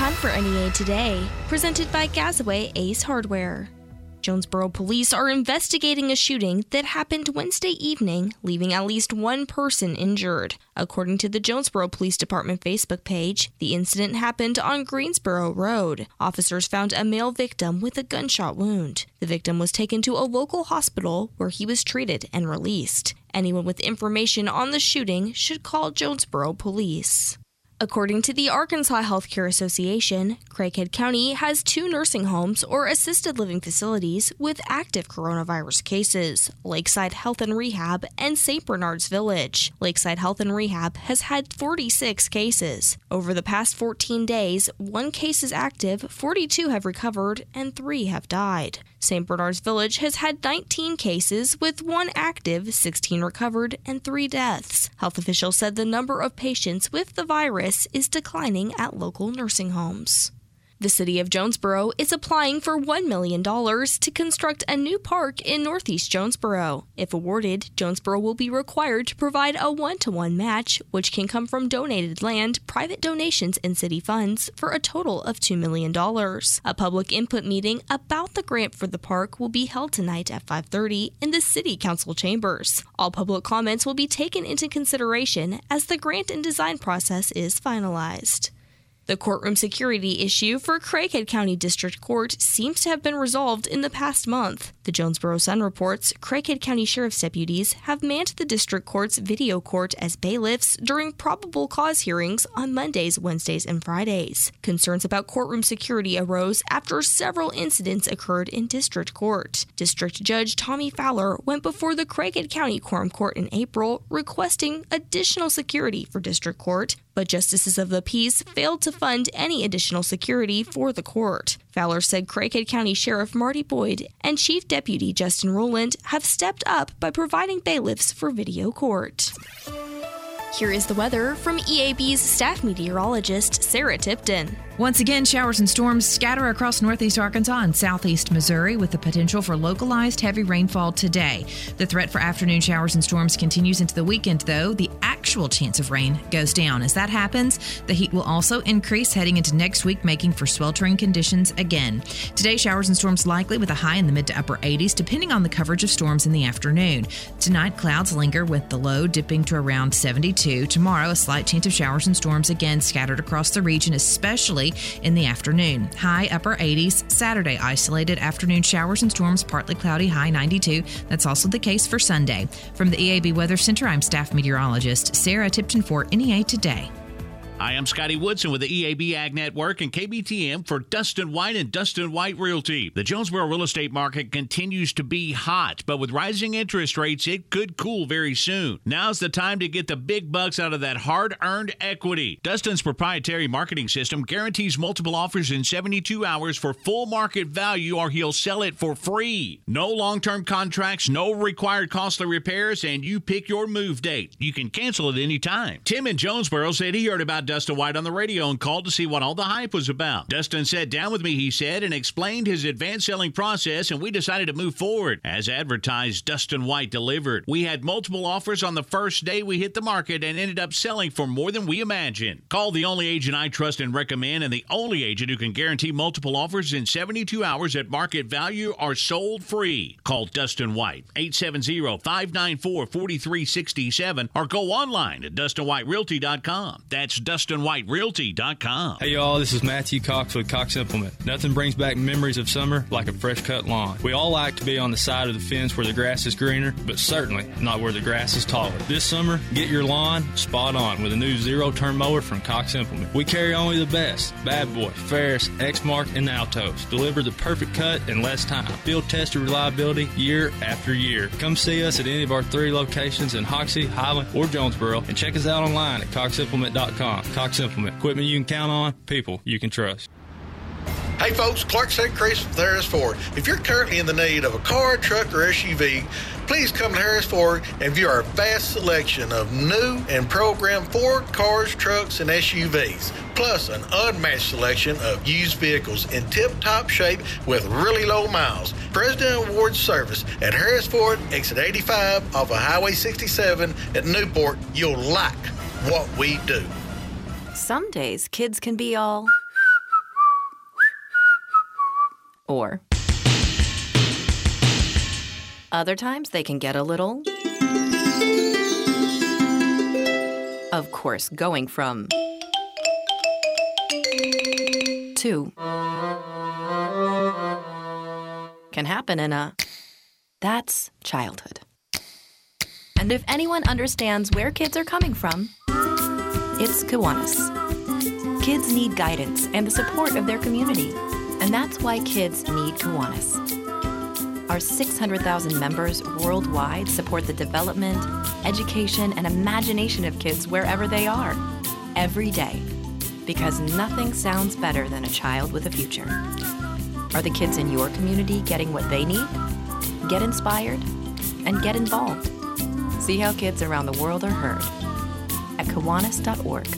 Time for NEA Today, presented by Gazaway Ace Hardware. Jonesboro police are investigating a shooting that happened Wednesday evening, leaving at least one person injured. According to the Jonesboro Police Department Facebook page, the incident happened on Greensboro Road. Officers found a male victim with a gunshot wound. The victim was taken to a local hospital where he was treated and released. Anyone with information on the shooting should call Jonesboro Police. According to the Arkansas Healthcare Association, Craighead County has 2 nursing homes or assisted living facilities with active coronavirus cases, Lakeside Health and Rehab and St. Bernard's Village. Lakeside Health and Rehab has had 46 cases. Over the past 14 days, 1 case is active, 42 have recovered, and 3 have died. St. Bernard's Village has had 19 cases, with 1 active, 16 recovered, and 3 deaths. Health officials said the number of patients with the virus is declining at local nursing homes. The city of Jonesboro is applying for $1 million to construct a new park in northeast Jonesboro. If awarded, Jonesboro will be required to provide a 1-to-1 match, which can come from donated land, private donations, and city funds, for a total of $2 million. A public input meeting about the grant for the park will be held tonight at 5:30 in the City Council chambers. All public comments will be taken into consideration as the grant and design process is finalized. The courtroom security issue for Craighead County District Court seems to have been resolved in the past month. The Jonesboro Sun reports Craighead County Sheriff's deputies have manned the District Court's video court as bailiffs during probable cause hearings on Mondays, Wednesdays, and Fridays. Concerns about courtroom security arose after several incidents occurred in District Court. District Judge Tommy Fowler went before the Craighead County Quorum Court in April requesting additional security for District Court, but justices of the peace failed to fund any additional security for the court. Fowler said Craighead County Sheriff Marty Boyd and Chief Deputy Justin Rowland have stepped up by providing bailiffs for video court. Here is the weather from EAB's staff meteorologist, Sarah Tipton. Once again, showers and storms scatter across northeast Arkansas and southeast Missouri with the potential for localized heavy rainfall today. The threat for afternoon showers and storms continues into the weekend, though. The actual chance of rain goes down. As that happens, the heat will also increase heading into next week, making for sweltering conditions again. Today, showers and storms likely with a high in the mid to upper 80s, depending on the coverage of storms in the afternoon. Tonight, clouds linger with the low dipping to around 72. Tomorrow, a slight chance of showers and storms again scattered across the region, especially in the afternoon. High upper 80s. Saturday, isolated afternoon showers and storms, partly cloudy, high 92. That's also the case for Sunday. From the EAB Weather Center, I'm staff meteorologist Sarah Tipton for NEA Today. I am Scotty Woodson with the EAB Ag Network and KBTM for Dustin White and Dustin White Realty. The Jonesboro real estate market continues to be hot, but with rising interest rates, it could cool very soon. Now's the time to get the big bucks out of that hard-earned equity. Dustin's proprietary marketing system guarantees multiple offers in 72 hours for full market value, or he'll sell it for free. No long-term contracts, no required costly repairs, and you pick your move date. You can cancel at any time. Tim in Jonesboro said he heard about Dustin White on the radio and called to see what all the hype was about. Dustin sat down with me, he said, and explained his advanced selling process, and we decided to move forward. As advertised, Dustin White delivered. We had multiple offers on the first day we hit the market and ended up selling for more than we imagined. Call the only agent I trust and recommend, and the only agent who can guarantee multiple offers in 72 hours at market value are sold free. Call Dustin White, 870-594-4367, or go online at DustinWhiteRealty.com. That's DustinWhiteRealty.com. Hey y'all, this is Matthew Cox with Cox Implement. Nothing brings back memories of summer like a fresh cut lawn. We all like to be on the side of the fence where the grass is greener, but certainly not where the grass is taller. This summer, get your lawn spot on with a new zero-turn mower from Cox Implement. We carry only the best. Bad Boy, Ferris, Exmark, and Altos. Deliver the perfect cut in less time. Field tested reliability year after year. Come see us at any of our 3 locations in Hoxie, Highland, or Jonesboro, and check us out online at coximplement.com. Cox Implement. Equipment you can count on, people you can trust. Hey folks, Clark St. Chris with Harris Ford. If you're currently in the need of a car, truck, or SUV, please come to Harris Ford and view our vast selection of new and programmed Ford cars, trucks, and SUVs, plus an unmatched selection of used vehicles in tip-top shape with really low miles. President Award Service at Harris Ford, exit 85 off of Highway 67 at Newport. You'll like what we do. Some days, kids can be all or. Other times they can get a little. Of course, going from to can happen in a. That's childhood. And if anyone understands where kids are coming from, it's Kiwanis. Kids need guidance and the support of their community. And that's why kids need Kiwanis. Our 600,000 members worldwide support the development, education, and imagination of kids wherever they are, every day. Because nothing sounds better than a child with a future. Are the kids in your community getting what they need? Get inspired and get involved. See how kids around the world are heard at Kiwanis.org.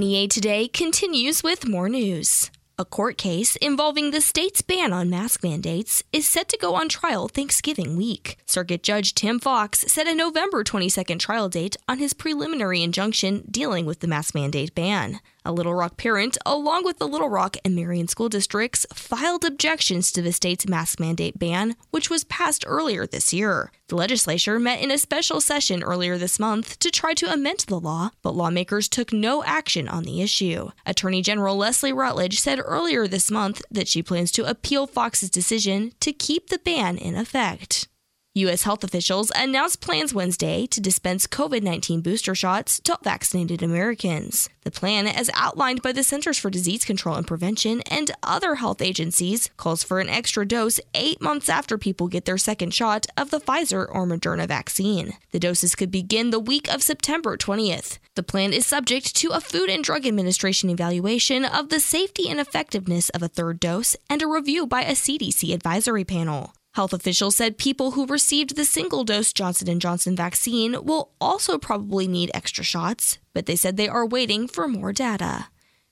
NEA Today continues with more news. A court case involving the state's ban on mask mandates is set to go on trial Thanksgiving week. Circuit Judge Tim Fox set a November 22nd trial date on his preliminary injunction dealing with the mask mandate ban. A Little Rock parent, along with the Little Rock and Marion school districts, filed objections to the state's mask mandate ban, which was passed earlier this year. The legislature met in a special session earlier this month to try to amend the law, but lawmakers took no action on the issue. Attorney General Leslie Rutledge said earlier this month that she plans to appeal Fox's decision to keep the ban in effect. U.S. health officials announced plans Wednesday to dispense COVID-19 booster shots to vaccinated Americans. The plan, as outlined by the Centers for Disease Control and Prevention and other health agencies, calls for an extra dose 8 months after people get their second shot of the Pfizer or Moderna vaccine. The doses could begin the week of September 20th. The plan is subject to a Food and Drug Administration evaluation of the safety and effectiveness of a third dose and a review by a CDC advisory panel. Health officials said people who received the single-dose Johnson & Johnson vaccine will also probably need extra shots, but they said they are waiting for more data.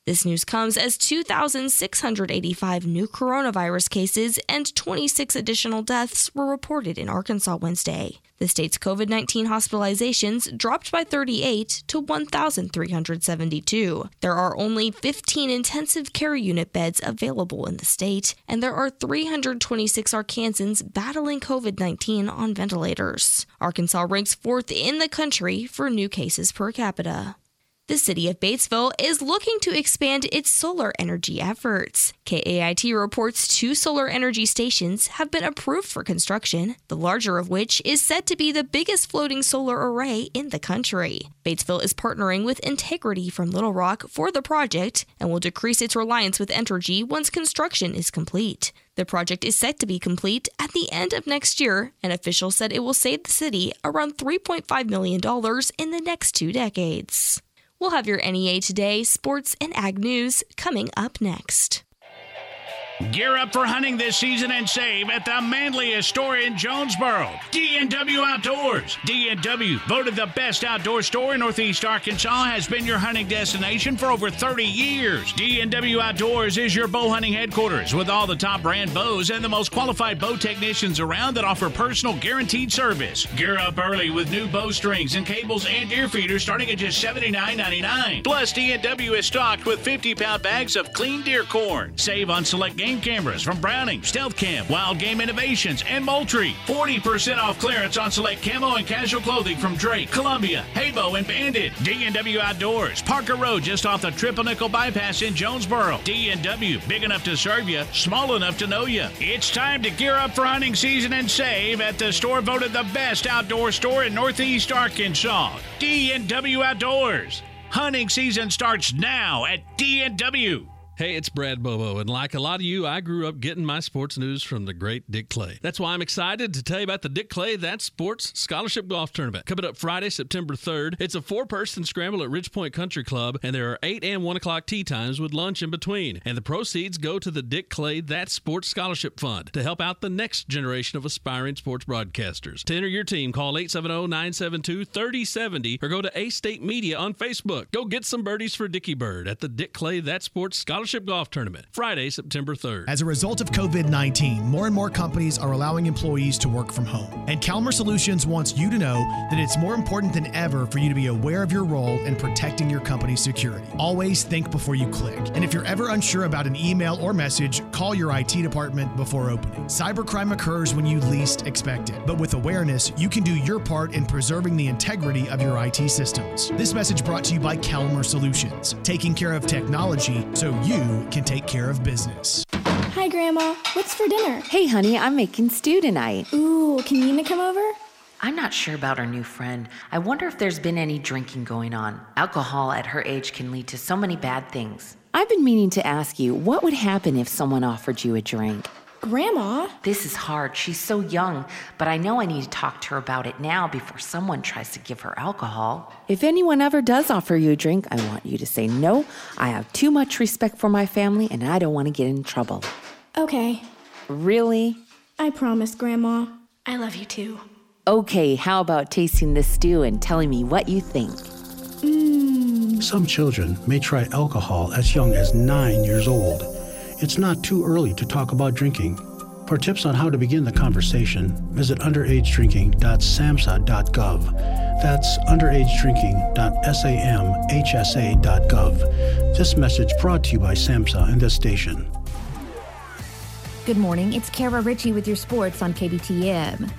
This news comes as 2,685 new coronavirus cases and 26 additional deaths were reported in Arkansas Wednesday. The state's COVID-19 hospitalizations dropped by 38 to 1,372. There are only 15 intensive care unit beds available in the state, and there are 326 Arkansans battling COVID-19 on ventilators. Arkansas ranks fourth in the country for new cases per capita. The city of Batesville is looking to expand its solar energy efforts. KAIT reports 2 solar energy stations have been approved for construction, the larger of which is said to be the biggest floating solar array in the country. Batesville is partnering with Integrity from Little Rock for the project and will decrease its reliance with Entergy once construction is complete. The project is set to be complete at the end of next year, and officials said it will save the city around $3.5 million in the next 2 decades. We'll have your NEA Today, sports, and ag news coming up next. Gear up for hunting this season and save at the manliest store in Jonesboro, D&W Outdoors. D&W, voted the best outdoor store in Northeast Arkansas, has been your hunting destination for over 30 years. D&W Outdoors is your bow hunting headquarters with all the top brand bows and the most qualified bow technicians around that offer personal guaranteed service. Gear up early with new bow strings and cables and deer feeders starting at just $79.99. Plus, D&W is stocked with 50-pound bags of clean deer corn. Save on select game cameras from Browning, Stealth Camp, Wild Game Innovations, and Moultrie. 40% off clearance on select camo and casual clothing from Drake, Columbia, Haybo, and Bandit. D&W Outdoors, Parker Road, just off the Triple Nickel Bypass in Jonesboro. D&W, big enough to serve you, small enough to know you. It's time to gear up for hunting season and save at the store voted the best outdoor store in Northeast Arkansas. D&W Outdoors. Hunting season starts now at D&W. Hey, it's Brad Bobo, and like a lot of you, I grew up getting my sports news from the great Dick Clay. That's why I'm excited to tell you about the Dick Clay That's Sports Scholarship Golf Tournament. Coming up Friday, September 3rd, it's a 4-person scramble at Ridge Point Country Club, and there are 8 and 1 o'clock tee times with lunch in between. And the proceeds go to the Dick Clay That's Sports Scholarship Fund to help out the next generation of aspiring sports broadcasters. To enter your team, call 870-972-3070 or go to A-State Media on Facebook. Go get some birdies for Dickie Bird at the Dick Clay That's Sports Scholarship Scholarship Golf Tournament, Friday, September 3rd. As a result of COVID-19, more and more companies are allowing employees to work from home. And Calmer Solutions wants you to know that it's more important than ever for you to be aware of your role in protecting your company's security. Always think before you click. And if you're ever unsure about an email or message, call your IT department before opening. Cybercrime occurs when you least expect it. But with awareness, you can do your part in preserving the integrity of your IT systems. This message brought to you by Calmer Solutions, taking care of technology so you can take care of business. Hi, Grandma. What's for dinner? Hey, honey, I'm making stew tonight. Ooh, can Nina come over? I'm not sure about our new friend. I wonder if there's been any drinking going on. Alcohol at her age can lead to so many bad things. I've been meaning to ask you, what would happen if someone offered you a drink? Grandma? This is hard. She's so young, but I know I need to talk to her about it now before someone tries to give her alcohol. If anyone ever does offer you a drink, I want you to say no. I have too much respect for my family, and I don't want to get in trouble. Okay. Really? I promise, Grandma. I love you too. Okay, how about tasting this stew and telling me what you think? Some children may try alcohol as young as 9 years old. It's not too early to talk about drinking. For tips on how to begin the conversation, visit underagedrinking.samhsa.gov. That's underagedrinking.samhsa.gov. This message brought to you by SAMHSA and this station. Good morning, it's Kara Ritchie with your sports on KBTM.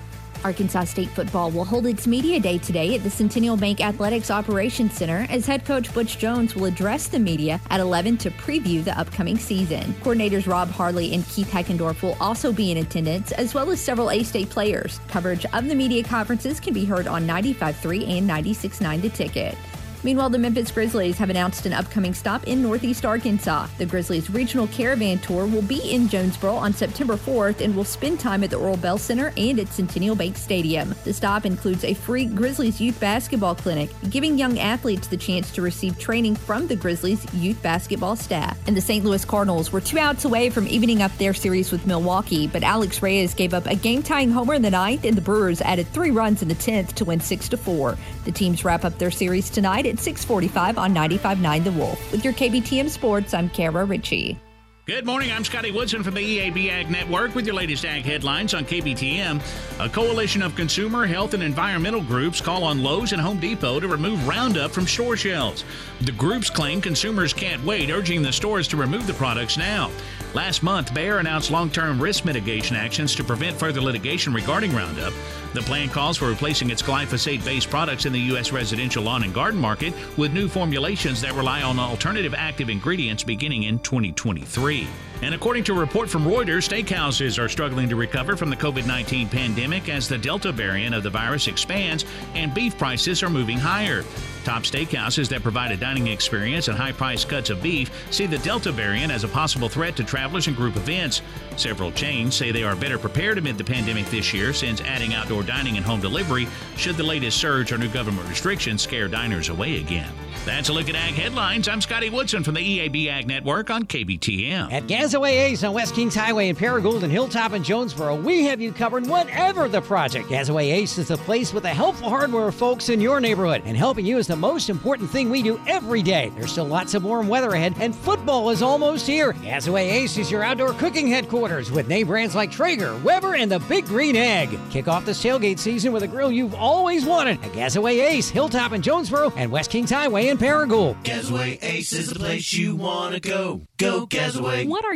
Arkansas State football will hold its media day today at the Centennial Bank Athletics Operations Center as head coach Butch Jones will address the media at 11 to preview the upcoming season. Coordinators Rob Harley and Keith Heckendorf will also be in attendance, as well as several A-State players. Coverage of the media conferences can be heard on 95.3 and 96.9 The Ticket. Meanwhile, the Memphis Grizzlies have announced an upcoming stop in Northeast Arkansas. The Grizzlies Regional Caravan Tour will be in Jonesboro on September 4th and will spend time at the Oral Bell Center and at Centennial Bank Stadium. The stop includes a free Grizzlies youth basketball clinic, giving young athletes the chance to receive training from the Grizzlies youth basketball staff. And the St. Louis Cardinals were 2 outs away from evening up their series with Milwaukee, but Alex Reyes gave up a game-tying homer in the 9th, and the Brewers added 3 runs in the 10th to win 6-4. The teams wrap up their series tonight at 6:45 on 95.9 The Wolf. With your KBTM Sports, I'm Kara Ritchie. Good morning, I'm Scotty Woodson from the EAB Ag Network with your latest ag headlines on KBTM. A coalition of consumer, health, and environmental groups call on Lowe's and Home Depot to remove Roundup from store shelves. The groups claim consumers can't wait, urging the stores to remove the products now. Last month, Bayer announced long-term risk mitigation actions to prevent further litigation regarding Roundup. The plan calls for replacing its glyphosate-based products in the U.S. residential lawn and garden market with new formulations that rely on alternative active ingredients beginning in 2023. And according to a report from Reuters, steakhouses are struggling to recover from the COVID-19 pandemic as the Delta variant of the virus expands and beef prices are moving higher. Top steakhouses that provide a dining experience and high price cuts of beef see the Delta variant as a possible threat to travelers and group events. Several chains say they are better prepared amid the pandemic this year, since adding outdoor dining and home delivery should the latest surge or new government restrictions scare diners away again. That's a look at Ag Headlines. I'm Scotty Woodson from the EAB Ag Network on KBTM. At Gazaway Ace on West Kings Highway in Paragould and Hilltop in Jonesboro, we have you covered whatever the project. Gazaway Ace is the place with the helpful hardware folks in your neighborhood, and helping you is the most important thing we do every day. There's still lots of warm weather ahead, and football is almost here. Gazaway Ace is your outdoor cooking headquarters with name brands like Traeger, Weber, and the Big Green Egg. Kick off this tailgate season with a grill you've always wanted at Gazaway Ace, Hilltop in Jonesboro, and West Kings Highway in Paragould. Gazaway Ace is the place you want to go. Go Gazaway. What are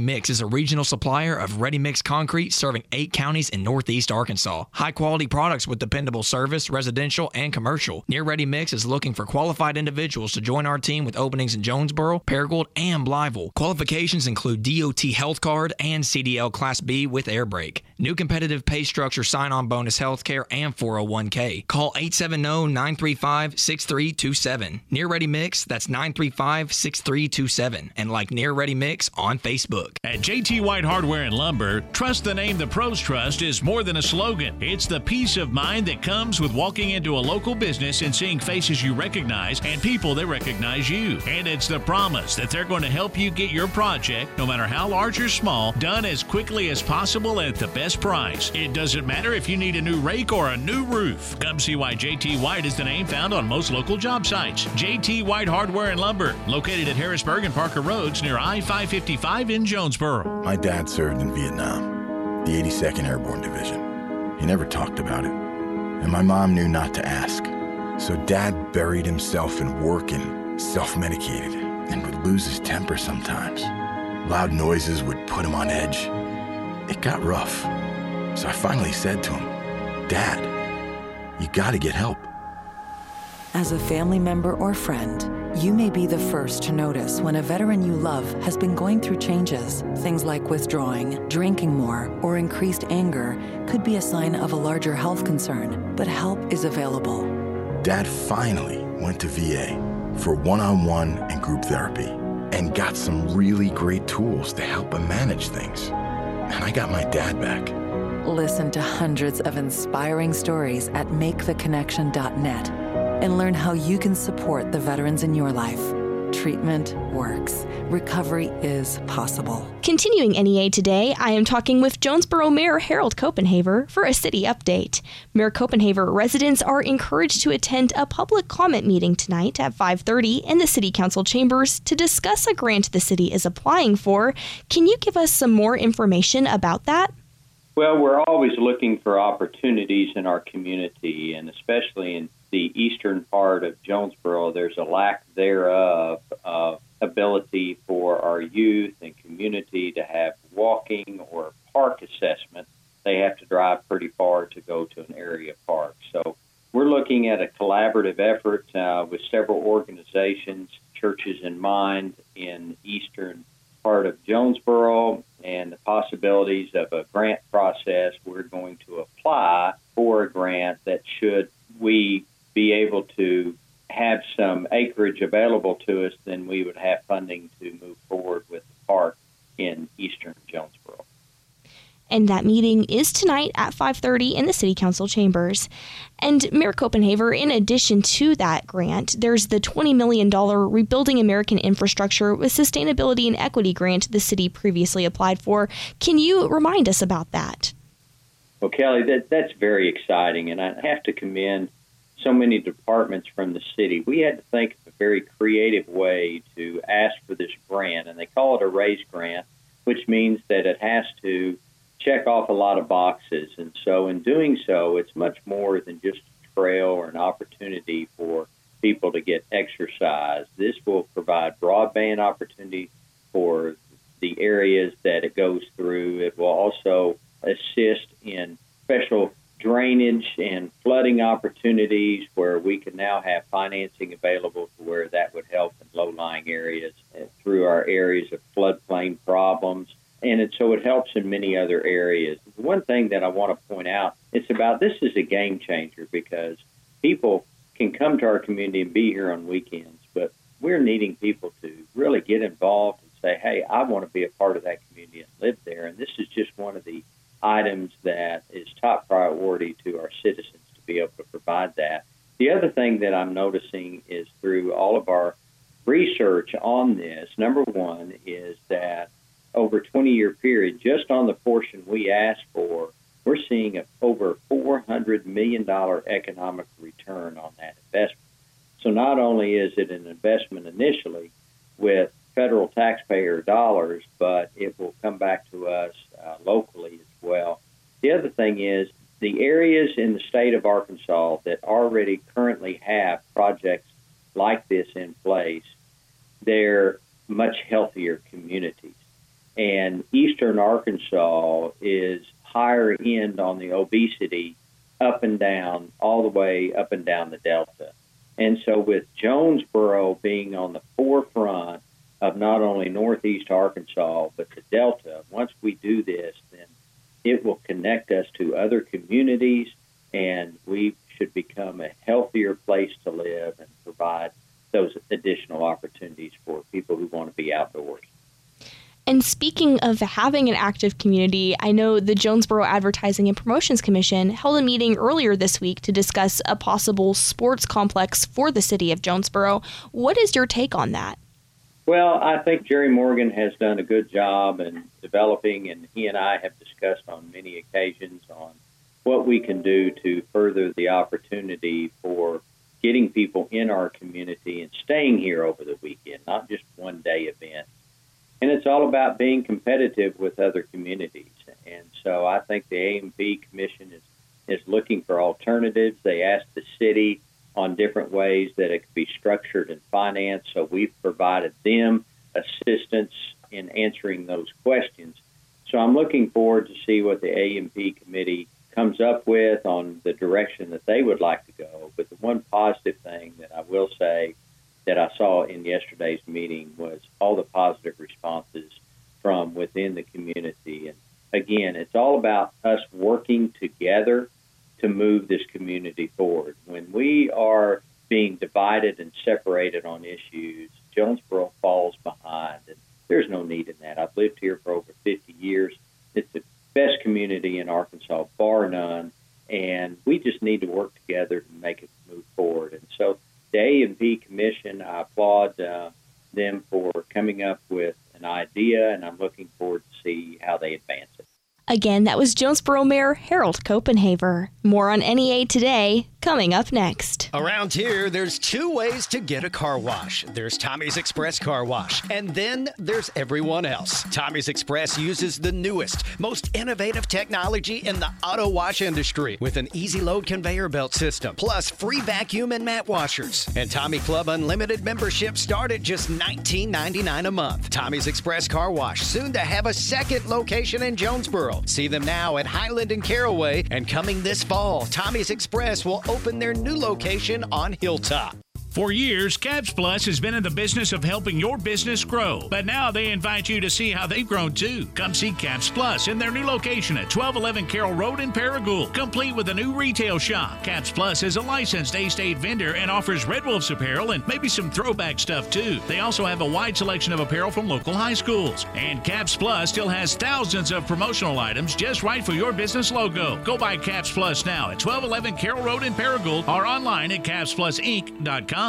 Mix is a regional supplier of ready-mix concrete serving 8 counties in Northeast Arkansas. High-quality products with dependable service, residential, and commercial. Near Ready Mix is looking for qualified individuals to join our team with openings in Jonesboro, Paragould, and Blytheville. Qualifications include DOT health card and CDL Class B with air brake. New competitive pay structure, sign-on bonus, healthcare, and 401k. Call 870-935-6327. Near Ready Mix, that's 935-6327. And like Near Ready Mix on Facebook. At JT White Hardware and Lumber, trust the name the pros trust is more than a slogan. It's the peace of mind that comes with walking into a local business and seeing faces you recognize and people that recognize you. And it's the promise that they're going to help you get your project, no matter how large or small, done as quickly as possible at the best price. It doesn't matter if you need a new rake or a new roof. Come see why JT White is the name found on most local job sites. JT White Hardware and Lumber, located at Harrisburg and Parker Roads near I-555 in Jonesboro. My dad served in Vietnam, the 82nd Airborne Division. He never talked about it, and my mom knew not to ask. So Dad buried himself in work and self-medicated and would lose his temper sometimes. Loud noises would put him on edge. It got rough, so I finally said to him, Dad, you gotta get help. As a family member or friend, you may be the first to notice when a veteran you love has been going through changes. Things like withdrawing, drinking more, or increased anger could be a sign of a larger health concern, but help is available. Dad finally went to VA for one-on-one and group therapy and got some really great tools to help him manage things. And I got my dad back. Listen to hundreds of inspiring stories at maketheconnection.net and learn how you can support the veterans in your life. Treatment works. Recovery is possible. Continuing NEA Today, I am talking with Jonesboro Mayor Harold Copenhaver for a city update. Mayor Copenhaver residents are encouraged to attend a public comment meeting tonight at 5:30 in the City Council chambers to discuss a grant the city is applying for. Can you give us some more information about that? Well, we're always looking for opportunities in our community, and especially in the eastern part of Jonesboro, there's a lack thereof of ability for our youth and community to have walking or park assessment. They have to drive pretty far to go to an area park. So we're looking at a collaborative effort with several organizations, churches in mind, in the eastern part of Jonesboro, and the possibilities of a grant process. We're going to apply for a grant that should we be able to have some acreage available to us, then we would have funding to move forward with the park in eastern Jonesboro. And that meeting is tonight at 5:30 in the City Council chambers. And Mayor Copenhaver, in addition to that grant, there's the $20 million Rebuilding American Infrastructure with Sustainability and Equity grant the city previously applied for. Can you remind us about that? Well, Kelly, that's very exciting, and I have to commend so many departments from the city. We had to think of a very creative way to ask for this grant, and they call it a raise grant, which means that it has to check off a lot of boxes. And so in doing so, it's much more than just a trail or an opportunity for people to get exercise. This will provide broadband opportunity for the areas that it goes through. It will also assist in special drainage and flooding opportunities where we can now have financing available to where that would help in low-lying areas through our areas of floodplain problems. And so it helps in many other areas. One thing that I want to point out, it's about this is a game changer because people can come to our community and be here on weekends, but we're needing people to really get involved and say, hey, I want to be a part of that community and live there. And this is just one of the items that is top priority to our citizens to be able to provide that. The other thing that I'm noticing is through all of our research on this, number one is that over a 20-year period, just on the portion we asked for, we're seeing over $400 million economic return on that investment. So not only is it an investment initially with federal taxpayer dollars, but it will come back to us locally as well. The other thing is the areas in the state of Arkansas that already currently have projects like this in place, they're much healthier communities. And eastern Arkansas is higher end on the obesity up and down, all the way up and down the delta. And so with Jonesboro being on the forefront of not only Northeast Arkansas, but the Delta, once we do this, then it will connect us to other communities, and we should become a healthier place to live and provide those additional opportunities for people who want to be outdoors. And speaking of having an active community, I know the Jonesboro Advertising and Promotions Commission held a meeting earlier this week to discuss a possible sports complex for the city of Jonesboro. What is your take on that? Well, I think Jerry Morgan has done a good job in developing, and he and I have discussed on many occasions on what we can do to further the opportunity for getting people in our community and staying here over the weekend, not just one-day events. And it's all about being competitive with other communities. And so I think the A&P Commission is looking for alternatives. They asked the city on different ways that it could be structured and financed, so we've provided them assistance in answering those questions. So I'm looking forward to see what the A&P Committee comes up with on the direction that they would like to go. But the one positive thing that I will say that I saw in yesterday's meeting was all the positive responses from within the community. And again, it's all about us working together to move this community forward. When we are being divided and separated on issues, Jonesboro falls behind, and there's no need in that. I've lived here for over 50 years. It's the best community in Arkansas, bar none, and we just need to work together to make it move forward. And so the A&P Commission, I applaud them for coming up with an idea, and I'm looking forward to see how they advance it. Again, that was Jonesboro Mayor Harold Copenhaver. More on NEA Today, coming up next. Around here, there's two ways to get a car wash. There's Tommy's Express Car Wash, and then there's everyone else. Tommy's Express uses the newest, most innovative technology in the auto wash industry with an easy load conveyor belt system, plus free vacuum and mat washers. And Tommy Club Unlimited memberships start at just $19.99 a month. Tommy's Express Car Wash, soon to have a second location in Jonesboro. See them now at Highland and Caraway, and coming this fall, Tommy's Express will open their new location on Hilltop. For years, Caps Plus has been in the business of helping your business grow, but now they invite you to see how they've grown too. Come see Caps Plus in their new location at 1211 Carroll Road in Paragould, complete with a new retail shop. Caps Plus is a licensed A-State vendor and offers Red Wolf's apparel and maybe some throwback stuff too. They also have a wide selection of apparel from local high schools. And Caps Plus still has thousands of promotional items just right for your business logo. Go buy Caps Plus now at 1211 Carroll Road in Paragould or online at capsplusinc.com.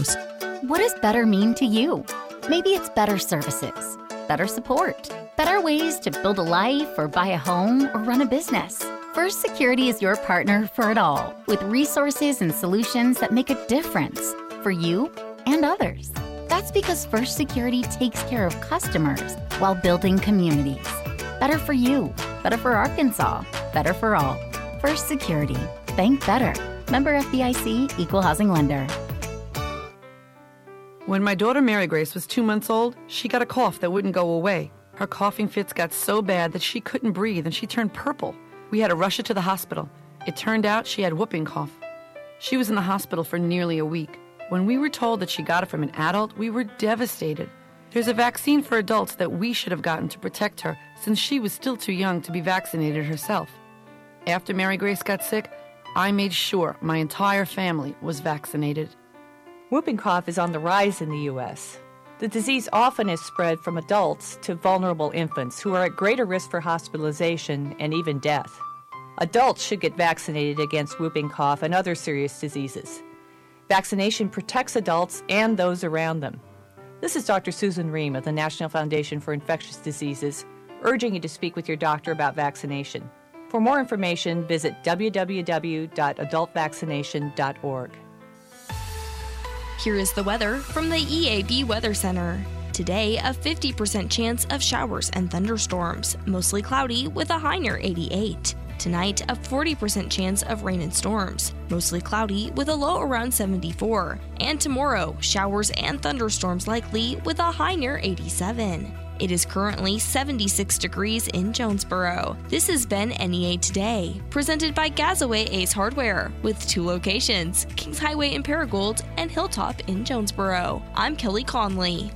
What does better mean to you? Maybe it's better services, better support, better ways to build a life or buy a home or run a business. First Security is your partner for it all, with resources and solutions that make a difference for you and others. That's because First Security takes care of customers while building communities. Better for you, better for Arkansas, better for all. First Security, bank better. Member FDIC, Equal Housing Lender. When my daughter Mary Grace was 2 months old, she got a cough that wouldn't go away. Her coughing fits got so bad that she couldn't breathe and she turned purple. We had to rush her to the hospital. It turned out she had whooping cough. She was in the hospital for nearly a week. When we were told that she got it from an adult, we were devastated. There's a vaccine for adults that we should have gotten to protect her since she was still too young to be vaccinated herself. After Mary Grace got sick, I made sure my entire family was vaccinated. Whooping cough is on the rise in the U.S. The disease often is spread from adults to vulnerable infants who are at greater risk for hospitalization and even death. Adults should get vaccinated against whooping cough and other serious diseases. Vaccination protects adults and those around them. This is Dr. Susan Ream of the National Foundation for Infectious Diseases, urging you to speak with your doctor about vaccination. For more information, visit www.adultvaccination.org. Here is the weather from the EAB Weather Center. Today, a 50% chance of showers and thunderstorms, mostly cloudy with a high near 88. Tonight, a 40% chance of rain and storms, mostly cloudy with a low around 74. And tomorrow, showers and thunderstorms likely with a high near 87. It is currently 76 degrees in Jonesboro. This has been NEA Today, presented by Gazaway Ace Hardware, with two locations, Kings Highway in Paragould and Hilltop in Jonesboro. I'm Kelly Conley.